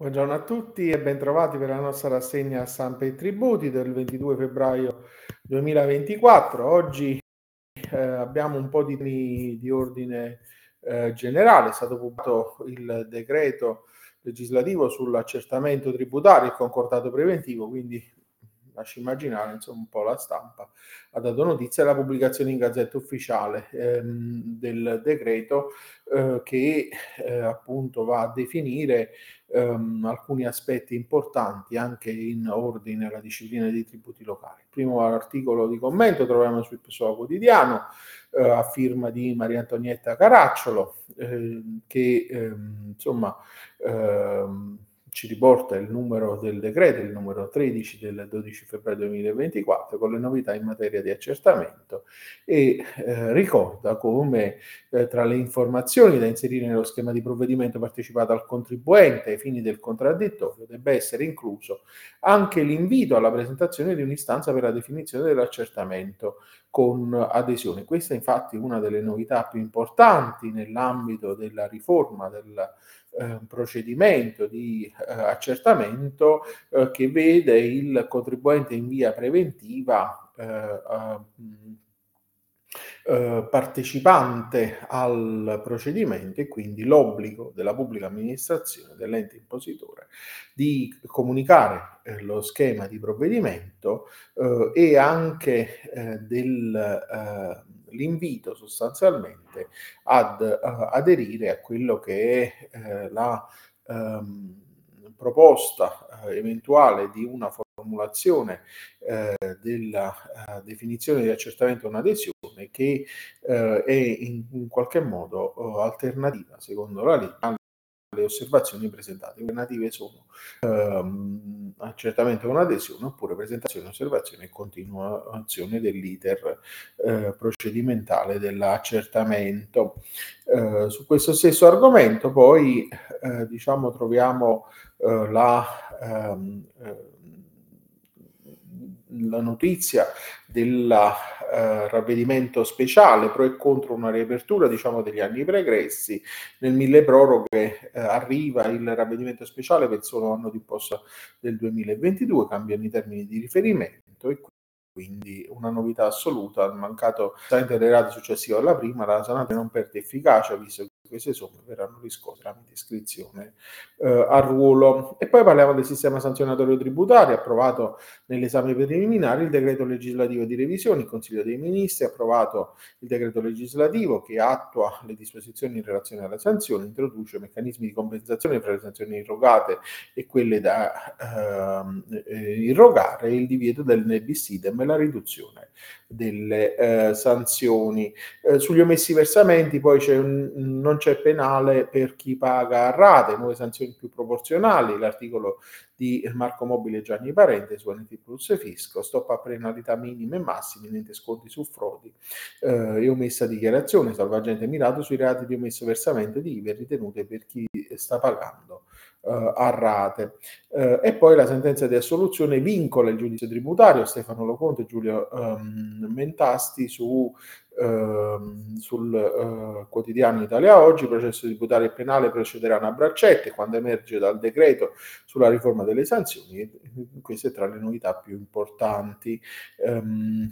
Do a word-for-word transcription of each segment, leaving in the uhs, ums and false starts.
Buongiorno a tutti e bentrovati per la nostra rassegna stampa e tributi del ventidue febbraio duemilaventiquattro. Oggi eh, abbiamo un po' di, di ordine eh, generale. È stato pubblicato il decreto legislativo sull'accertamento tributario e concordato preventivo, quindi lasci immaginare, insomma, un po' la stampa ha dato notizia della pubblicazione in Gazzetta Ufficiale ehm, del decreto eh, che eh, appunto va a definire ehm, alcuni aspetti importanti anche in ordine alla disciplina dei tributi locali. Il primo articolo di commento troviamo sul P S O A quotidiano eh, a firma di Maria Antonietta Caracciolo eh, che ehm, insomma ehm, ci riporta il numero del decreto, il numero tredici del dodici febbraio duemilaventiquattro, con le novità in materia di accertamento e eh, ricorda come eh, tra le informazioni da inserire nello schema di provvedimento partecipato al contribuente ai fini del contraddittorio debba essere incluso anche l'invito alla presentazione di un'istanza per la definizione dell'accertamento con adesione. Questa è infatti una delle novità più importanti nell'ambito della riforma del eh, procedimento di eh, accertamento eh, che vede il contribuente in via preventiva eh, a, eh, partecipante al procedimento e quindi l'obbligo della pubblica amministrazione, dell'ente impositore, di comunicare lo schema di provvedimento eh, e anche eh, del, eh, l'invito sostanzialmente ad eh, aderire a quello che è eh, la ehm, proposta eh, eventuale di una formulazione eh, della eh, definizione di accertamento e un'adesione che eh, è in, in qualche modo eh, alternativa, secondo la legge, le osservazioni presentate. Le alternative sono ehm, accertamento con adesione oppure presentazione, osservazione e continuazione dell'iter eh, procedimentale dell'accertamento. Eh, su questo stesso argomento poi eh, diciamo troviamo eh, la ehm, eh, la notizia del eh, ravvedimento speciale pro e contro una riapertura, diciamo, degli anni pregressi. Nel mille proroghe eh, arriva il ravvedimento speciale per il solo anno d'imposta del duemilaventidue, cambiano i termini di riferimento e quindi una novità assoluta. Il mancato intererato successivo alla prima, la sanatoria non perde efficacia visto che queste somme verranno riscosse tramite iscrizione eh, a ruolo. E poi parliamo del sistema sanzionatorio tributario. Approvato nell'esame preliminare il decreto legislativo di revisione, il Consiglio dei Ministri ha approvato il decreto legislativo che attua le disposizioni in relazione alla sanzione, introduce meccanismi di compensazione fra le sanzioni irrogate e quelle da eh, irrogare, il divieto del nebis idem e la riduzione delle eh, sanzioni. Eh, sugli omessi versamenti poi c'è un, non c'è penale per chi paga a rate, nuove sanzioni più proporzionali, l'articolo di Marco Mobile e Gianni Parente su N T+ Fisco, stop a penalità minime e massime, niente sconti su frodi eh, e omessa dichiarazione, salvagente mirato sui reati di omesso versamento di I V A ritenute per chi sta pagando eh, a rate. Eh, e poi la sentenza di assoluzione vincola il giudice tributario, Stefano Loconte e Giulio ehm, Mentasti su Uh, sul uh, quotidiano Italia Oggi. Processo tributario e penale procederanno a braccette quando emerge dal decreto sulla riforma delle sanzioni. Queste tra le novità più importanti. Um,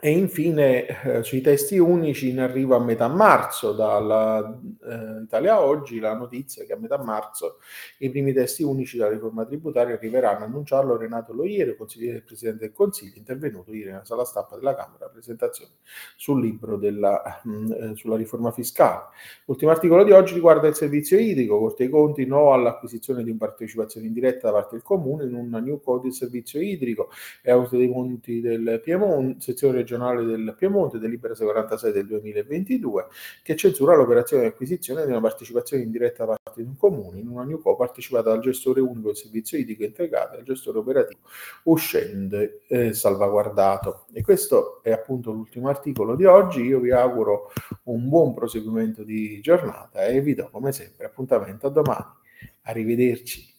E infine eh, sui testi unici in arrivo a metà marzo dall'Italia eh, Oggi la notizia che a metà marzo i primi testi unici della riforma tributaria arriveranno. A annunciarlo Renato Loiero, consigliere del Presidente del Consiglio, intervenuto ieri nella sala stampa della Camera, presentazione sul libro della, mh, sulla riforma fiscale. L'ultimo articolo di oggi riguarda il servizio idrico. Corte dei Conti no all'acquisizione di partecipazione indiretta da parte del Comune in un new code del servizio idrico. È Corte dei Conti del Piemonte, sezione regionale del Piemonte, delibera quarantasei del duemilaventidue, che censura l'operazione di acquisizione di una partecipazione indiretta da parte di un comune in una new co partecipata dal gestore unico del servizio idrico integrato e al gestore operativo uscente eh, salvaguardato. E questo è appunto l'ultimo articolo di oggi. Io vi auguro un buon proseguimento di giornata e vi do come sempre appuntamento a domani. Arrivederci.